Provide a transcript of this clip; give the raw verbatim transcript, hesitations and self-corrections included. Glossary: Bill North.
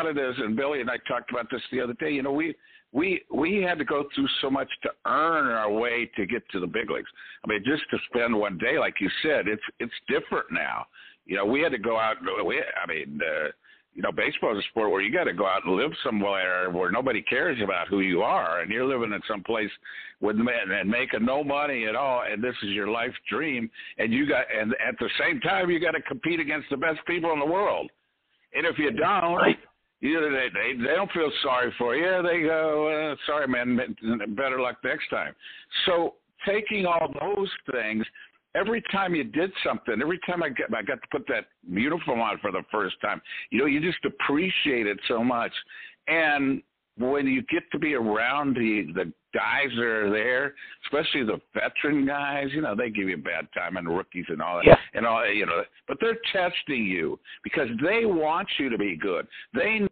out of this, and Billy and I talked about this the other day, you know, we we we had to go through so much to earn our way to get to the big leagues. I mean, just to spend one day, like you said, it's it's different now. You know, we had to go out. We, I mean, uh, you know, baseball is a sport where you got to go out and live somewhere where nobody cares about who you are, and you're living in some place with and making no money at all, and this is your life dream, and you got and at the same time you got to compete against the best people in the world. And if you don't, you know, they, they they don't feel sorry for you. They go, uh, sorry, man, better luck next time. So taking all those things, every time you did something, every time I got, I got to put that uniform on for the first time, you know, you just appreciate it so much. And when you get to be around the, the guys that are there, especially the veteran guys, you know, they give you a bad time, and rookies and all that, yeah. and all you know, but they're testing you because they want you to be good. They